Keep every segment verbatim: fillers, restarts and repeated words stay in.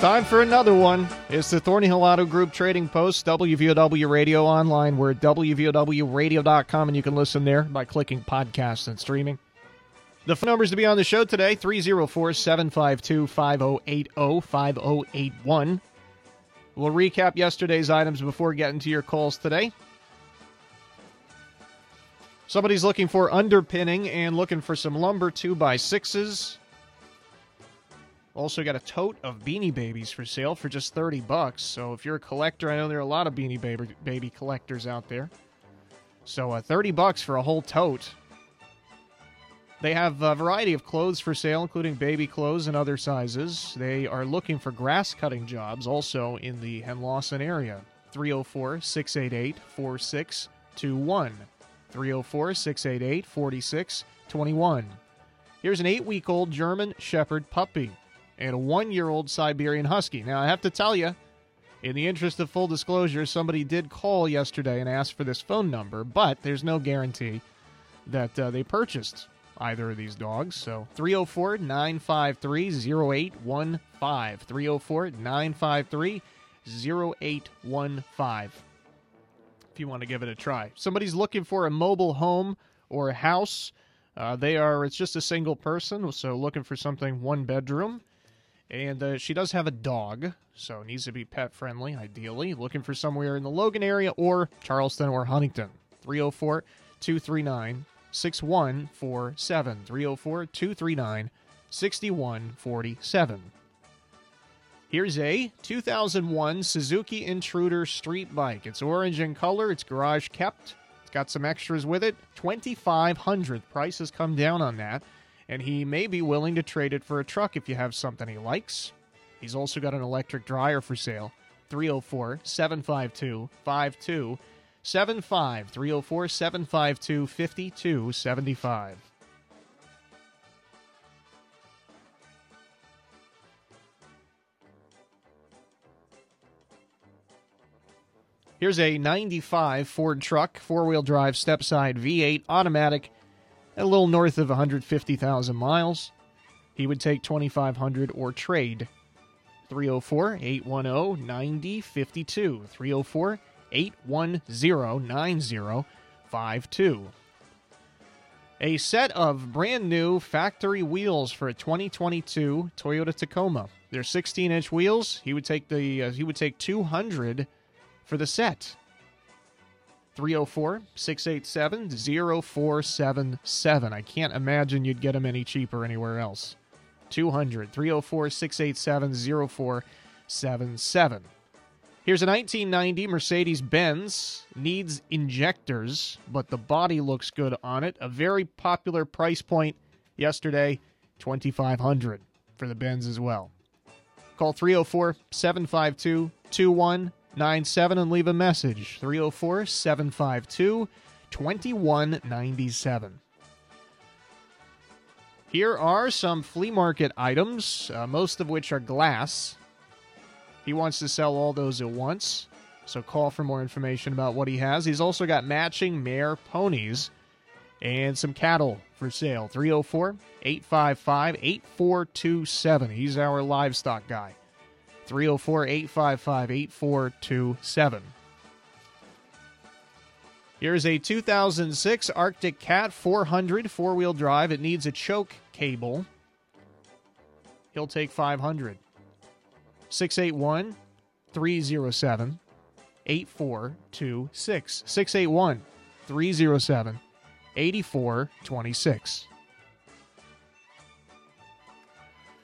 Time for another one. It's the Thornhill Auto Group Trading Post, W V O W Radio online. We're at W V O W radio dot com, and you can listen there by clicking podcasts and streaming. The phone numbers to be on the show today, three oh four, seven five two, five oh eight oh, five oh eight one. We'll recap yesterday's items before getting to your calls today. Somebody's looking for underpinning and looking for some lumber, two by sixes. Also got a tote of Beanie Babies for sale for just thirty bucks. So if you're a collector, I know there are a lot of Beanie Baby, baby collectors out there. So uh, thirty bucks for a whole tote. They have a variety of clothes for sale, including baby clothes and other sizes. They are looking for grass cutting jobs also in the Henlawson area. three oh four, six eight eight, four six two one. three oh four, six eight eight, four six two one. Here's an eight-week-old German Shepherd puppy and a one-year-old Siberian Husky. Now, I have to tell you, in the interest of full disclosure, somebody did call yesterday and asked for this phone number, but there's no guarantee that uh, they purchased either of these dogs. So three oh four, nine five three, oh eight one five. three oh four, nine five three, oh eight one five. If you want to give it a try. Somebody's looking for a mobile home or a house. Uh, they are, it's just a single person, so looking for something one bedroom. And uh, she does have a dog, so needs to be pet friendly, ideally. Looking for somewhere in the Logan area or Charleston or Huntington. three oh four, two three nine, six one four seven. three oh four, two three nine, six one four seven. Here's a two thousand one Suzuki Intruder street bike. It's orange in color, it's garage kept. Got some extras with it. twenty-five hundred dollars. Price has come down on that, and he may be willing to trade it for a truck if you have something he likes. He's also got an electric dryer for sale. three oh four, seven five two, five two seven five. three oh four, seven five two, five two seven five. Here's a ninety-five Ford truck, four-wheel drive, step-side V eight, automatic, a little north of one hundred fifty thousand miles. He would take twenty-five hundred dollars or trade. three oh four, eight one zero, nine zero five two. three oh four, eight one zero, nine zero five two. A set of brand-new factory wheels for a twenty twenty-two Toyota Tacoma. They're sixteen-inch wheels. He would take the uh, he would take two hundred dollars for the set. Three oh four, six eight seven, oh four seven seven. I can't imagine you'd get them any cheaper anywhere else. two hundred. three oh four, six eight seven, oh four seven seven. Here's a nineteen ninety Mercedes-Benz. Needs injectors, but the body looks good on it. A very popular price point yesterday, twenty-five hundred dollars for the Benz as well. Call three oh four, seven five two, two one nine seven and leave a message. Three oh four, seven five two, two one nine seven. Here are some flea market items, uh, most of which are glass. He wants to sell all those at once, so call for more information about what he has. He's also got matching mare ponies and some cattle for sale. Three oh four, eight five five, eight four two seven. He's our livestock guy. Three oh four, eight five five, eight four two seven. Here's a two thousand six Arctic Cat four hundred, four-wheel drive. It needs a choke cable. He'll take five hundred dollars. six eight one, three oh seven, eight four two six. six eight one, three oh seven, eight four two six.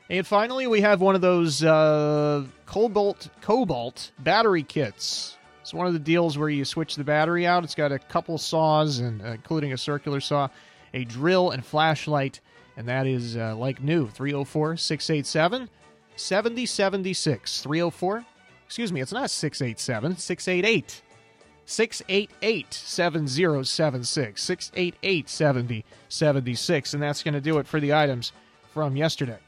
And finally, we have one of those uh, Cobalt Cobalt battery kits. It's one of the deals where you switch the battery out. It's got a couple saws, and uh, including a circular saw, a drill, and flashlight, and that is uh, like new. three oh four, six eight seven, seven oh seven six. three oh four, excuse me, it's not six eight seven, six eight eight. six eight eight, seven oh seven six. six eight eight, seven oh seven six, and that's going to do it for the items from yesterday.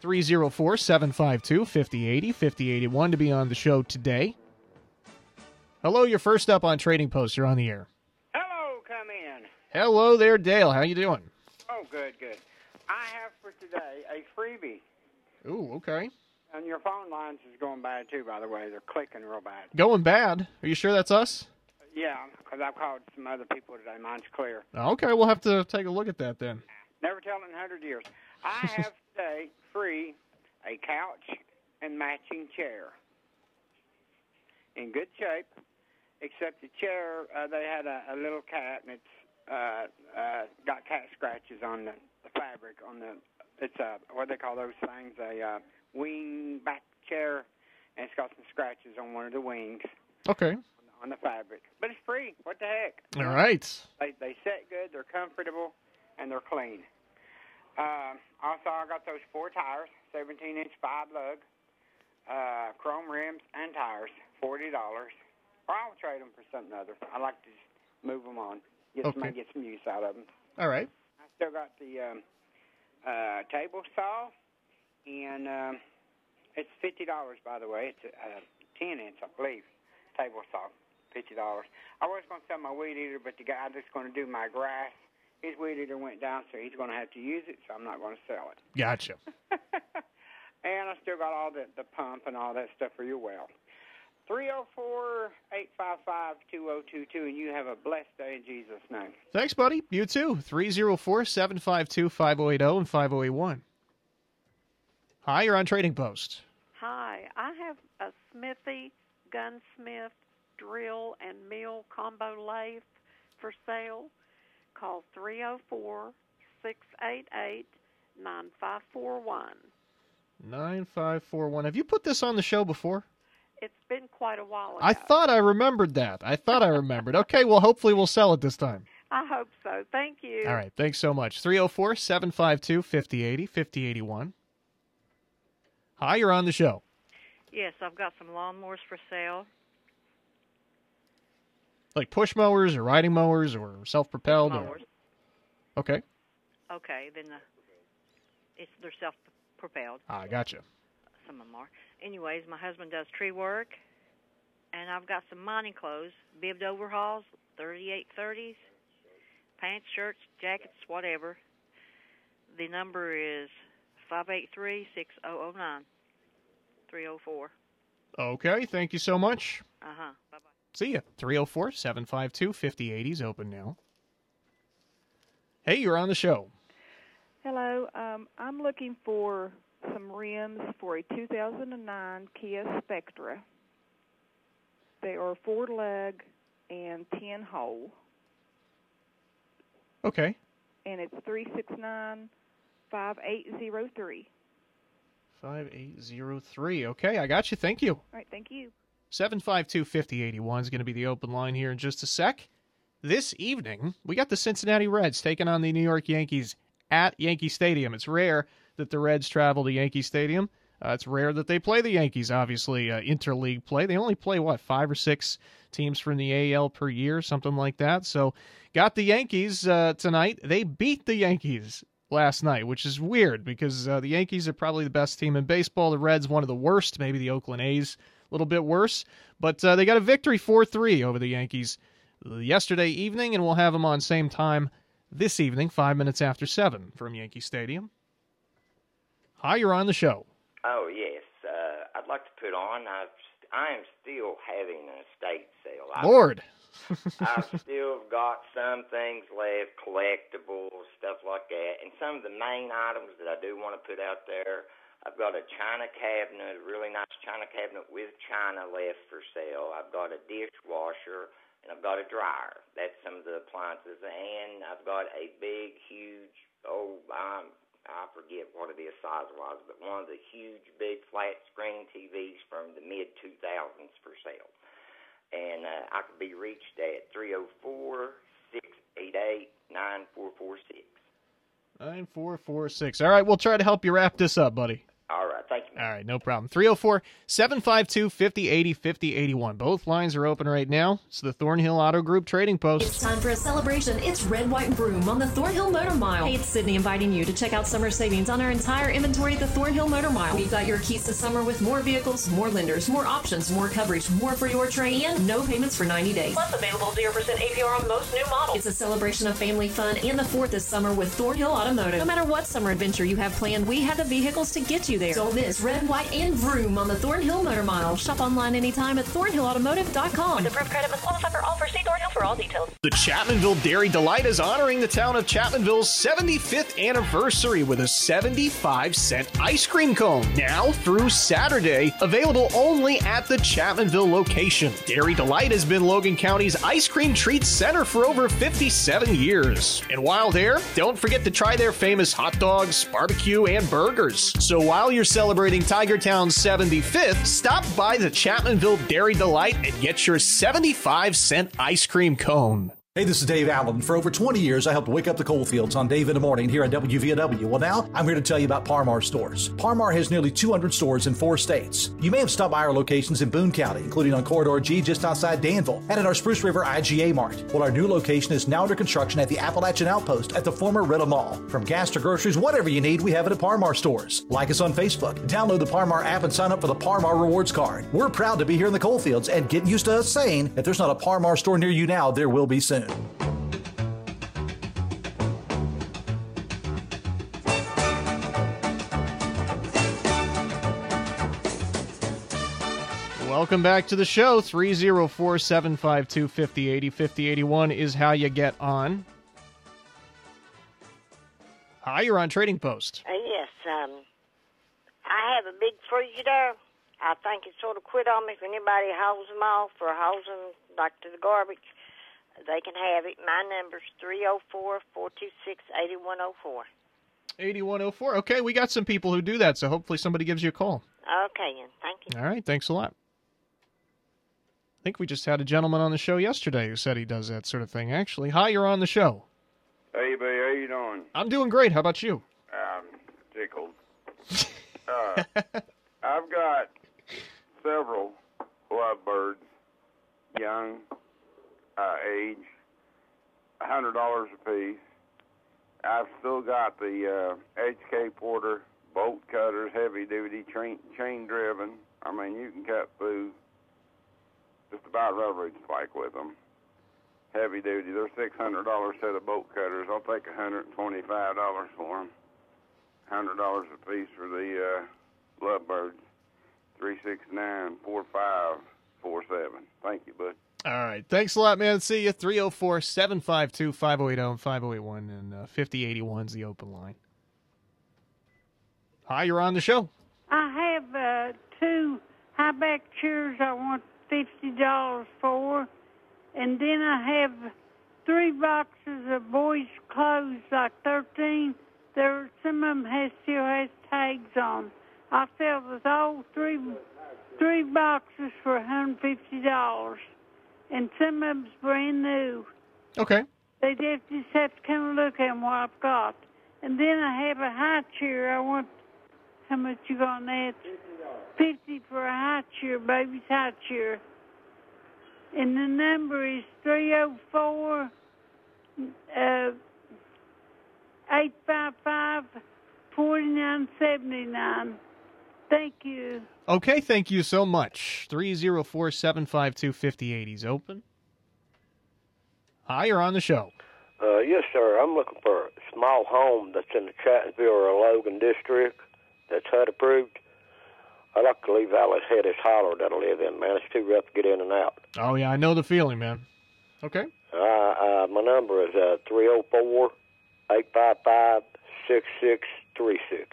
three oh four, seven five two, five oh eight oh, five oh eight one to be on the show today. Hello, you're first up on Trading Post. You're on the air. Hello, come in. Hello there, Dale. How you doing? Oh, good, good. I have for today a freebie. Ooh, okay. And your phone lines is going bad, too, by the way. They're clicking real bad. Going bad? Are you sure that's us? Yeah, because I've called some other people today. Mine's clear. Okay, we'll have to take a look at that then. Never tell in a hundred years. I have today free a couch and matching chair. In good shape, except the chair, uh, they had a, a little cat, and it's uh, uh, got cat scratches on the, the fabric. On the, it's a, what do they call those things, a uh, wing back chair, and it's got some scratches on one of the wings. Okay. On the fabric. But it's free. What the heck? All right. They, they sit good, they're comfortable, and they're clean. Uh, also, I got those four tires, seventeen inch five lug, uh, chrome rims and tires, forty dollars. Or I'll trade them for something other. I like to just move them on. Get, okay. some, get some use out of them. All right. I still got the um, uh, table saw, and um, it's fifty dollars, by the way. It's a ten inch, I believe, table saw, fifty dollars. I was going to sell my weed eater, but the guy that's going to do my grass, his weed eater went down, so he's going to have to use it, so I'm not going to sell it. Gotcha. And I still got all the, the pump and all that stuff for your well. three oh four, eight five five, two oh two two, and you have a blessed day in Jesus' name. Thanks, buddy. You too. three oh four, seven five two, five oh eight oh and five oh eight one. Hi, you're on Trading Post. Hi. I have a Smithy gunsmith drill and mill combo lathe for sale. Call three oh four, six eight eight, nine five four one. nine five four one. Have you put this on the show before? It's been quite a while ago. I thought I remembered that. I thought I remembered. Okay, well, hopefully we'll sell it this time. I hope so. Thank you. All right, thanks so much. three oh four, seven five two, five oh eight oh, fifty eighty-one. Hi, you're on the show. Yes, I've got some lawnmowers for sale. Like push mowers or riding mowers or self-propelled? Mowers. Or... Okay. Okay, then the... it's they're self-propelled. Ah, gotcha. Some of them are. Anyways, my husband does tree work, and I've got some mining clothes, bibbed overhauls, thirty-eight thirties, pants, shirts, jackets, whatever. The number is five eight three, six oh oh nine, three oh four. Okay, thank you so much. Uh-huh. Bye-bye. See ya. three oh four, seven five two, five oh eighty is open now. Hey, you're on the show. Hello. Um, I'm looking for... some rims for a two thousand nine Kia Spectra. They are four leg and ten hole. Okay. And it's three six nine five eight zero three. Five eight zero three. Okay, I got you. Thank you. All right, thank you. Seven five two fifty eighty one is going to be the open line here in just a sec. This evening, we got the Cincinnati Reds taking on the New York Yankees at Yankee Stadium. It's rare that the Reds travel to Yankee Stadium. Uh, it's rare that they play the Yankees, obviously, uh, interleague play. They only play, what, five or six teams from the A L per year, something like that. So got the Yankees uh, tonight. They beat the Yankees last night, which is weird because uh, the Yankees are probably the best team in baseball. The Reds, one of the worst, maybe the Oakland A's, a little bit worse. But uh, they got a victory four three over the Yankees yesterday evening, and we'll have them on same time this evening, five minutes after seven from Yankee Stadium. Hi, you're on the show. Oh, yes. Uh, I'd like to put on, I've, I am still having an estate sale. I've, Lord. I've still got some things left, collectibles, stuff like that. And some of the main items that I do want to put out there, I've got a china cabinet, a really nice china cabinet with china left for sale. I've got a dishwasher, and I've got a dryer. That's some of the appliances. And I've got a big, huge, oh, I'm... I forget what it is size-wise, but one of the huge, big, flat-screen T Vs from the mid two thousands for sale. And uh, I could be reached at three oh four, six eight eight, nine four four six. nine four four six. All right, we'll try to help you wrap this up, buddy. All right, thank you. Man. All right, no problem. three oh four, seven five two, five oh eighty, five oh eighty-one. Both lines are open right now. It's the Thornhill Auto Group Trading Post. It's time for a celebration. It's Red, White, and Broom on the Thornhill Motor Mile. Hey, it's Sydney inviting you to check out summer savings on our entire inventory at the Thornhill Motor Mile. We've got your keys to summer with more vehicles, more lenders, more options, more coverage, more for your trade, and no payments for ninety days. Plus available zero percent A P R on most new models. It's a celebration of family fun and the fourth this summer with Thornhill Automotive. No matter what summer adventure you have planned, we have the vehicles to get you there. Don't miss red, white, and vroom on the Thornhill Motor Mile. Shop online anytime at thornhill automotive dot com. With approved credit with qualifier offer, see Thornhill for all details. The Chapmanville Dairy Delight is honoring the town of Chapmanville's seventy-fifth anniversary with a seventy-five cent ice cream cone. Now through Saturday, available only at the Chapmanville location. Dairy Delight has been Logan County's ice cream treat center for over fifty-seven years. And while there, don't forget to try their famous hot dogs, barbecue, and burgers. So while you're celebrating Tiger Town's seventy-fifth, stop by the Chapmanville Dairy Delight and get your seventy-five cent ice cream cone. Hey, this is Dave Allen. For over twenty years, I helped wake up the coal fields on Dave in the Morning here at W V O W. Well, now I'm here to tell you about Parmar Stores. Parmar has nearly two hundred stores in four states. You may have stopped by our locations in Boone County, including on Corridor G just outside Danville, and at our Spruce River I G A Mart. Well, our new location is now under construction at the Appalachian Outpost at the former Ritter Mall. From gas to groceries, whatever you need, we have it at Parmar Stores. Like us on Facebook, download the Parmar app, and sign up for the Parmar Rewards Card. We're proud to be here in the coal fields, and get used to us saying, if there's not a Parmar store near you now, there will be soon. Welcome back to the show. three oh four, seven five two, five oh eight oh. fifty eighty-one is how you get on. Hi, you're on Trading Post. Uh, yes. Um, I have a big freezer. I think it sort of quit on me. If anybody hauls them off or hauls them like to the garbage, they can have it. My number's three oh four, four two six, eight one oh four. eighty-one oh four. Okay, we got some people who do that, so hopefully somebody gives you a call. Okay, and thank you. All right, thanks a lot. I think we just had a gentleman on the show yesterday who said he does that sort of thing, actually. Hi, you're on the show. Hey, babe, how you doing? I'm doing great. How about you? I'm tickled. uh, I've got several lovebirds, young, Uh, age, one hundred dollars a piece. I've still got the uh, H K Porter bolt cutters, heavy-duty, chain, chain-driven. I mean, you can cut through just about railroad spike with them. Heavy-duty. They're six hundred dollars set of bolt cutters. I'll take one hundred twenty-five dollars for them. one hundred dollars a piece for the uh, lovebirds. three six nine, four five four seven. Thank you, bud. All right. Thanks a lot, man. See you. three oh four, seven five two, five oh eight oh and five oh eight one, and uh, fifty eighty-one is the open line. Hi, you're on the show. I have uh, two high-back chairs I want fifty dollars for, and then I have three boxes of boys' clothes, like thirteen. There, some of them has, still has tags on. I fell with all three, three boxes for one hundred fifty dollars. And some of them's brand new. Okay. They just have to come look at what I've got. And then I have a high chair. I want, how much you got on that? fifty dollars. fifty for a high chair, baby's high chair. And the number is three oh four, uh, eight five five, four nine seven nine. Thank you. Okay, thank you so much. three oh four, seven five two, five oh eight oh is open. Hi, you're on the show. Uh, yes, sir. I'm looking for a small home that's in the Chapmanville or Logan district that's H U D approved. I like to leave out this head is holler that I live in, man. It's too rough to get in and out. Oh, yeah, I know the feeling, man. Okay. Uh, uh, my number is uh, three oh four, eight five five, six six three six.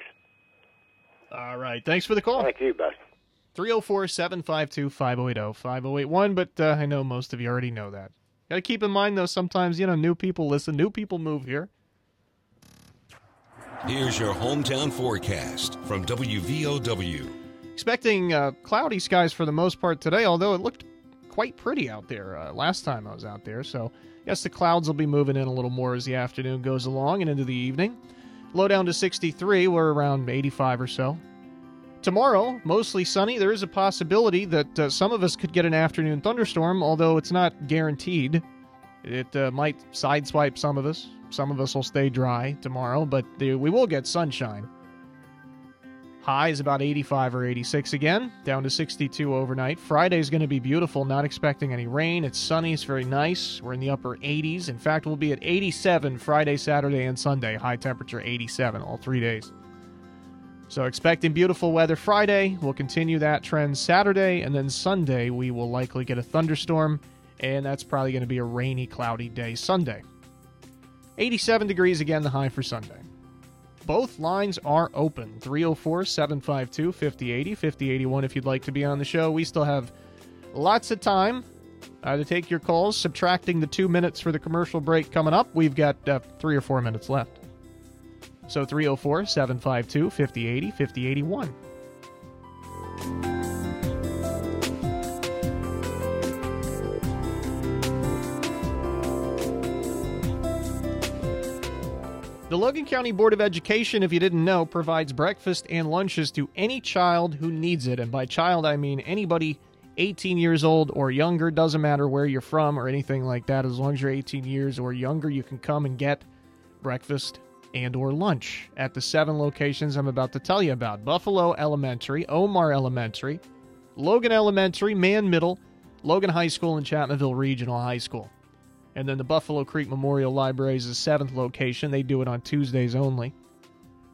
All right. Thanks for the call. Thank you, buddy. three oh four, seven five two, five oh eight oh, five oh eight one, but uh, I know most of you already know that. Got to keep in mind, though, sometimes, you know, new people listen, new people move here. Here's your hometown forecast from W V O W. Expecting uh, cloudy skies for the most part today, although it looked quite pretty out there uh, last time I was out there. So, yes, the clouds will be moving in a little more as the afternoon goes along and into the evening. Low down to sixty-three. We're around eighty-five or so. Tomorrow, mostly sunny. There is a possibility that uh, some of us could get an afternoon thunderstorm, although it's not guaranteed. It uh, might sideswipe some of us. Some of us will stay dry tomorrow, but the, we will get sunshine. High is about eighty-five or eighty-six again, down to sixty-two overnight. Friday's going to be beautiful, not expecting any rain. It's sunny, it's very nice. We're in the upper eighties. In fact, we'll be at eighty-seven Friday, Saturday, and Sunday. High temperature eighty-seven all three days. So expecting beautiful weather Friday. We'll continue that trend Saturday, and then Sunday we will likely get a thunderstorm, and that's probably going to be a rainy, cloudy day Sunday. eighty-seven degrees again, the high for Sunday. Both lines are open, three oh four, seven five two, five oh eight oh, fifty eighty-one if you'd like to be on the show. We still have lots of time uh, to take your calls, subtracting the two minutes for the commercial break coming up. We've got uh, three or four minutes left. So three oh four, seven five two, five oh eight oh, fifty eighty-one. The Logan County Board of Education, if you didn't know, provides breakfast and lunches to any child who needs it. And by child, I mean anybody eighteen years old or younger. Doesn't matter where you're from or anything like that. As long as you're eighteen years or younger, you can come and get breakfast and or lunch at the seven locations I'm about to tell you about. Buffalo Elementary, Omar Elementary, Logan Elementary, Mann Middle, Logan High School, and Chapmanville Regional High School. And then the Buffalo Creek Memorial Library is the seventh location. They do it on Tuesdays only.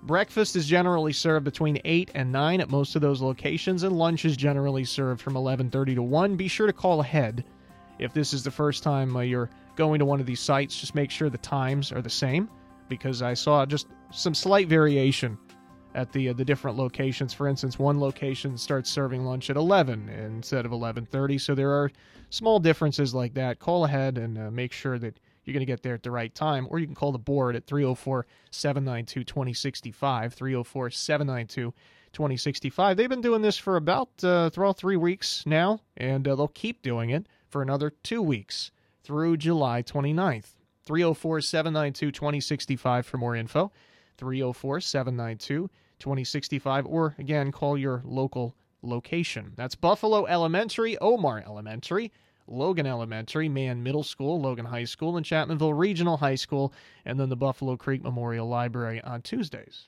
Breakfast is generally served between eight and nine at most of those locations, and lunch is generally served from eleven thirty to one. Be sure to call ahead. If this is the first time uh, you're going to one of these sites, just make sure the times are the same, because I saw just some slight variation at the uh, the different locations. For instance, one location starts serving lunch at eleven instead of eleven thirty, so there are small differences like that. Call ahead and uh, make sure that you're going to get there at the right time, or you can call the board at three oh four, seven nine two, two oh six five, three oh four, seven nine two, two oh six five. They've been doing this for about uh, through all three weeks now, and uh, they'll keep doing it for another two weeks through July twenty-ninth. three oh four, seven nine two, two oh six five for more info, three oh four, seven nine two, two oh six five, or, again, call your local location. That's Buffalo Elementary, Omar Elementary, Logan Elementary, Mann Middle School, Logan High School, and Chapmanville Regional High School, and then the Buffalo Creek Memorial Library on Tuesdays.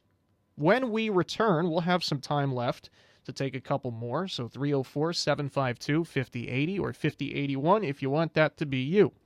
When we return, we'll have some time left to take a couple more, so three oh four, seven five two, five oh eight oh or fifty eighty-one if you want that to be you.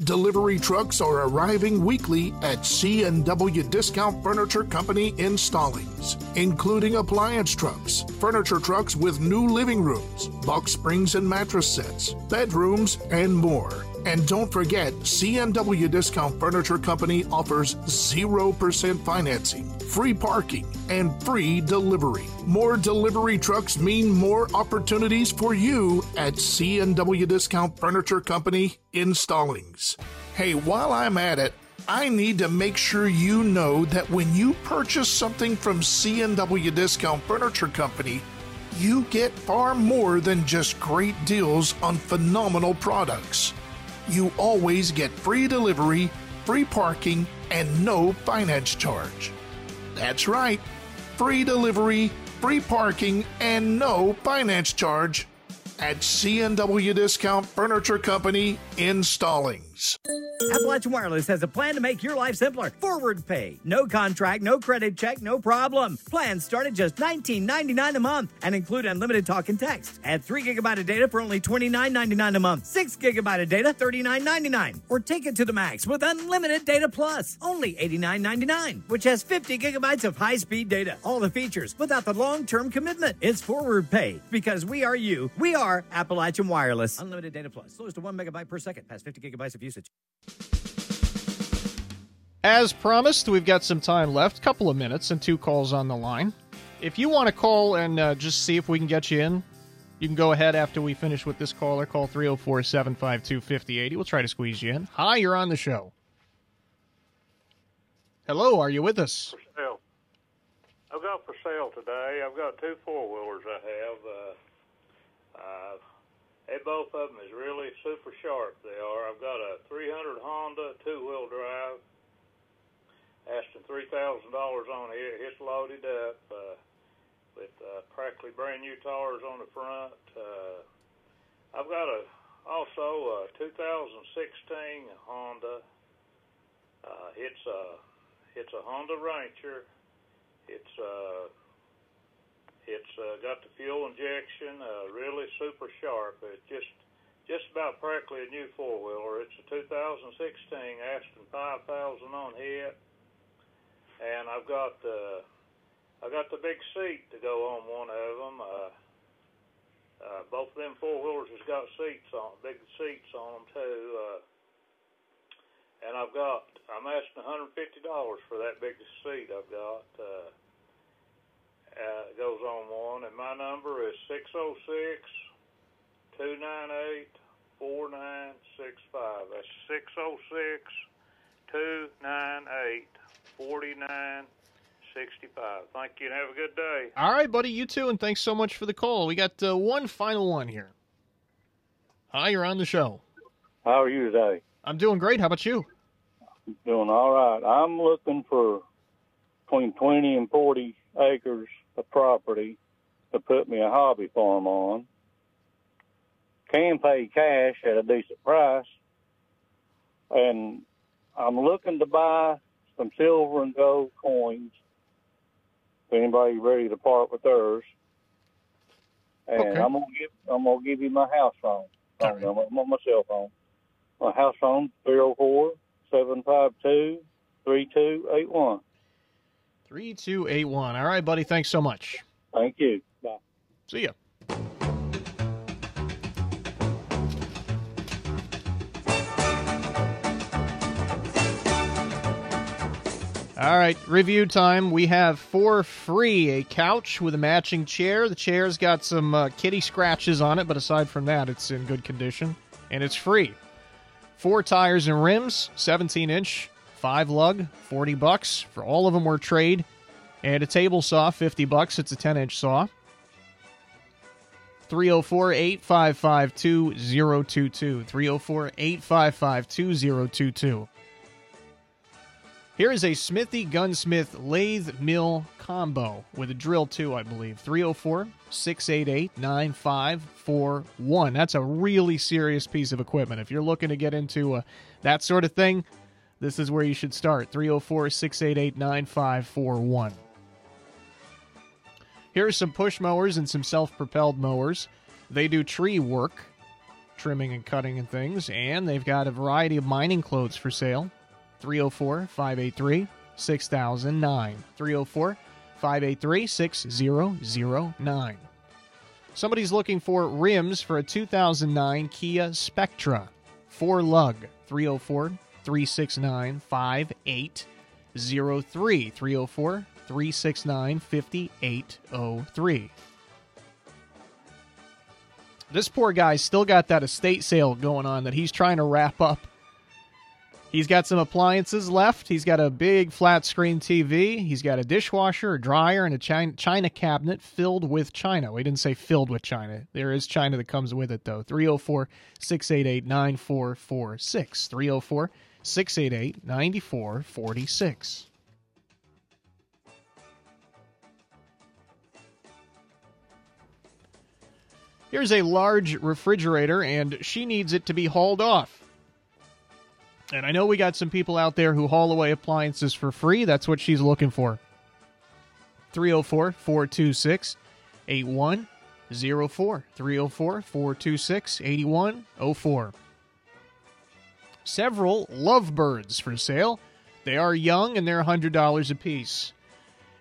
Delivery trucks are arriving weekly at C and W Discount Furniture Company in Stallings, including appliance trucks, furniture trucks with new living rooms, box springs and mattress sets, bedrooms, and more. And don't forget, C and W Discount Furniture Company offers zero percent financing, free parking, and free delivery. More delivery trucks mean more opportunities for you at C and W Discount Furniture Company in Stallings. Hey, while I'm at it, I need to make sure you know that when you purchase something from C and W Discount Furniture Company, you get far more than just great deals on phenomenal products. You always get free delivery, free parking, and no finance charge. That's right, free delivery, free parking, and no finance charge at C and W Discount Furniture Company in Stallings. Appalachian Wireless has a plan to make your life simpler. Forward pay. No contract, no credit check, no problem. Plans start at just nineteen ninety-nine a month and include unlimited talk and text. Add three gigabytes of data for only twenty-nine ninety-nine a month. six gigabytes of data, thirty-nine ninety-nine. Or take it to the max with unlimited data plus, only eighty-nine ninety-nine, which has fifty gigabytes of high-speed data. All the features without the long-term commitment. It's forward pay because we are you. We are Appalachian Wireless. Unlimited data plus. Slowest to one megabyte per second. Past fifty gigabytes of usage. As promised, we've got some time left, couple of minutes and two calls on the line. If you want to call and uh, just see if we can get you in, you can go ahead after we finish with this caller. Call three oh four, seven five two, five oh eight oh. We'll try to squeeze you in. Hi, you're on the show. Hello, are you with us? For sale. I've got for sale today. I've got two four-wheelers I have. Uh, uh, Hey, both of them is really super sharp, they are. I've got a three hundred Honda two-wheel drive, asking three thousand dollars on it. It's loaded up. Uh, uh, practically brand new tires on the front. Uh, I've got a also a two thousand sixteen Honda. Uh, it's a it's a Honda Rancher. It's uh, it's uh, got the fuel injection, uh, really super sharp. It's just just about practically a new four wheeler. It's a two thousand sixteen Aston five thousand on hip, and I've got the I got the big seat to go on one of them. Uh, uh, both of them four wheelers has got seats on, big seats on them too. Uh, and I've got, I'm asking one hundred fifty dollars for that big seat I've got. Uh, uh, it goes on one, and my number is six oh six, two nine eight, four nine six five. That's six oh six, two nine eight, four nine six five. Thank you, and have a good day. All right, buddy, you too, and thanks so much for the call. We got uh, one final one here. Hi, you're on the show. How are you today? I'm doing great. How about you? Doing all right. I'm looking for between twenty and forty acres of property to put me a hobby farm on. Can pay cash at a decent price, and I'm looking to buy some silver and gold coins. If anybody's ready to part with theirs, and okay. I'm gonna give I'm gonna give you my house phone. All right. I'm on my cell phone. My house phone three oh four, seven five two, three two eight one. three two eight one. All right, buddy. Thanks so much. Thank you. Bye. See ya. All right, review time. We have for free a couch with a matching chair. The chair's got some uh, kitty scratches on it, but aside from that, it's in good condition, and it's free. Four tires and rims, seventeen inch, five lug, forty bucks. For all of them were trade. And a table saw, fifty bucks. It's a ten inch saw. three oh four, eight five five, two oh two two. three oh four, eight five five, two oh two two. Here is a Smithy Gunsmith Lathe Mill Combo with a drill, too, I believe. three oh four, six eight eight, nine five four one. That's a really serious piece of equipment. If you're looking to get into uh, that sort of thing, this is where you should start. three oh four, six eight eight, nine five four one. Here are some push mowers and some self-propelled mowers. They do tree work, trimming and cutting and things, and they've got a variety of mining clothes for sale. three oh four, five eight three, six thousand nine. three oh four, five eight three, six oh oh nine. Somebody's looking for rims for a two thousand nine Kia Spectra. Four lug. three oh four, three six nine, five eight oh three. three oh four, three six nine, five eight oh three. This poor guy's still got that estate sale going on that he's trying to wrap up. He's got some appliances left. He's got a big flat-screen T V. He's got a dishwasher, a dryer, and a china, china cabinet filled with china. We didn't say filled with china. There is china that comes with it, though. three oh four, six eight eight, nine four four six. three oh four, six eight eight, nine four four six. Here's a large refrigerator, and she needs it to be hauled off. And I know we got some people out there who haul away appliances for free. That's what she's looking for. three oh four, four two six, eight one oh four. three oh four, four two six, eight one oh four. Several lovebirds for sale. They are young, and they're one hundred dollars apiece.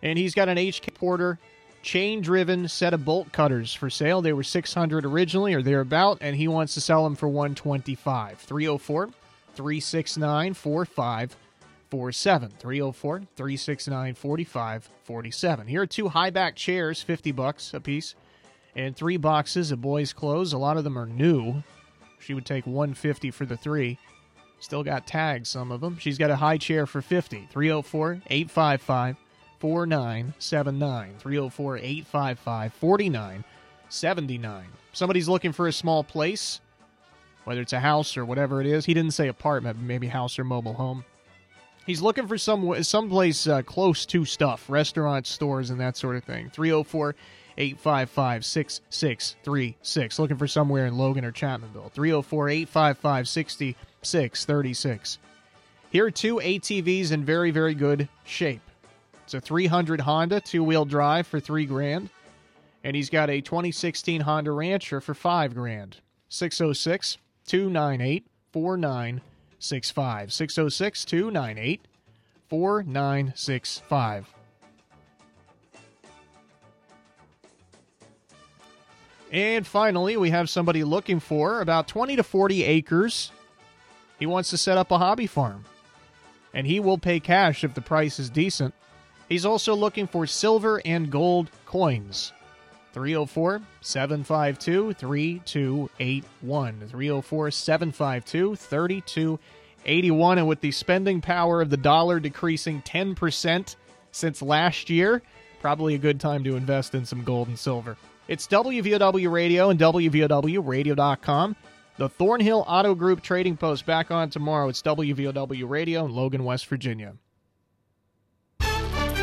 And he's got an H K Porter chain-driven set of bolt cutters for sale. They were six hundred dollars originally, or thereabout, and he wants to sell them for one hundred twenty-five dollars. three oh four, three six nine, four five four seven. three oh four, three six nine, four five four seven. Here are two high-back chairs, fifty bucks a piece, and three boxes of boys' clothes. A lot of them are new. She would take one hundred fifty dollars for the three. Still got tags, some of them. She's got a high chair for fifty dollars. three oh four, eight five five, four nine seven nine. three oh four, eight five five, four nine seven nine. Somebody's looking for a small place, whether it's a house or whatever it is. He didn't say apartment, but maybe house or mobile home. He's looking for some someplace uh, close to stuff, restaurants, stores, and that sort of thing. three oh four, eight five five, six six three six. Looking for somewhere in Logan or Chapmanville. three oh four, eight five five, six six three six. Here are two A T Vs in very, very good shape. It's a three hundred Honda, two-wheel drive for three grand, and he's got a twenty sixteen Honda Rancher for five grand. six oh six, two nine eight, four nine six five. six oh six, two nine eight, four nine six five. And finally, we have somebody looking for about twenty to forty acres. He wants to set up a hobby farm, and he will pay cash if the price is decent. He's also looking for silver and gold coins. three oh four, seven five two, three two eight one. three oh four, seven five two, three two eight one. And with the spending power of the dollar decreasing ten percent since last year, probably a good time to invest in some gold and silver. It's W V O W Radio and W V O W radio dot com. The Thornhill Auto Group Trading Post back on tomorrow. It's W V O W Radio in Logan, West Virginia.